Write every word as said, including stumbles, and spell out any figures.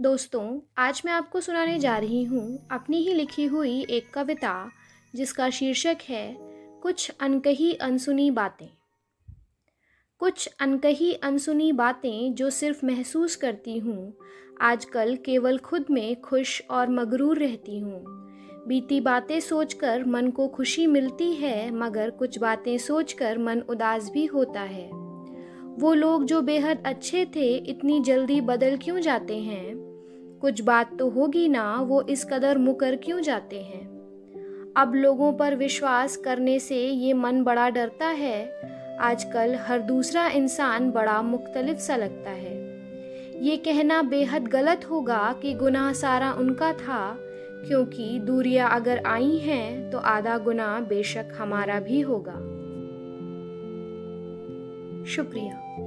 दोस्तों, आज मैं आपको सुनाने जा रही हूँ अपनी ही लिखी हुई एक कविता जिसका शीर्षक है कुछ अनकही अनसुनी बातें। कुछ अनकही अनसुनी बातें जो सिर्फ महसूस करती हूँ, आजकल केवल खुद में खुश और मगरूर रहती हूँ। बीती बातें सोचकर मन को खुशी मिलती है, मगर कुछ बातें सोचकर मन उदास भी होता है। वो लोग जो बेहद अच्छे थे, इतनी जल्दी बदल क्यों जाते हैं? कुछ बात तो होगी ना, वो इस कदर मुकर क्यों जाते हैं? अब लोगों पर विश्वास करने से ये मन बड़ा डरता है। आजकल हर दूसरा इंसान बड़ा मुख्तलिफ सा लगता है। ये कहना बेहद गलत होगा कि गुनाह सारा उनका था, क्योंकि दूरियां अगर आई हैं तो आधा गुनाह बेशक हमारा भी होगा। शुक्रिया।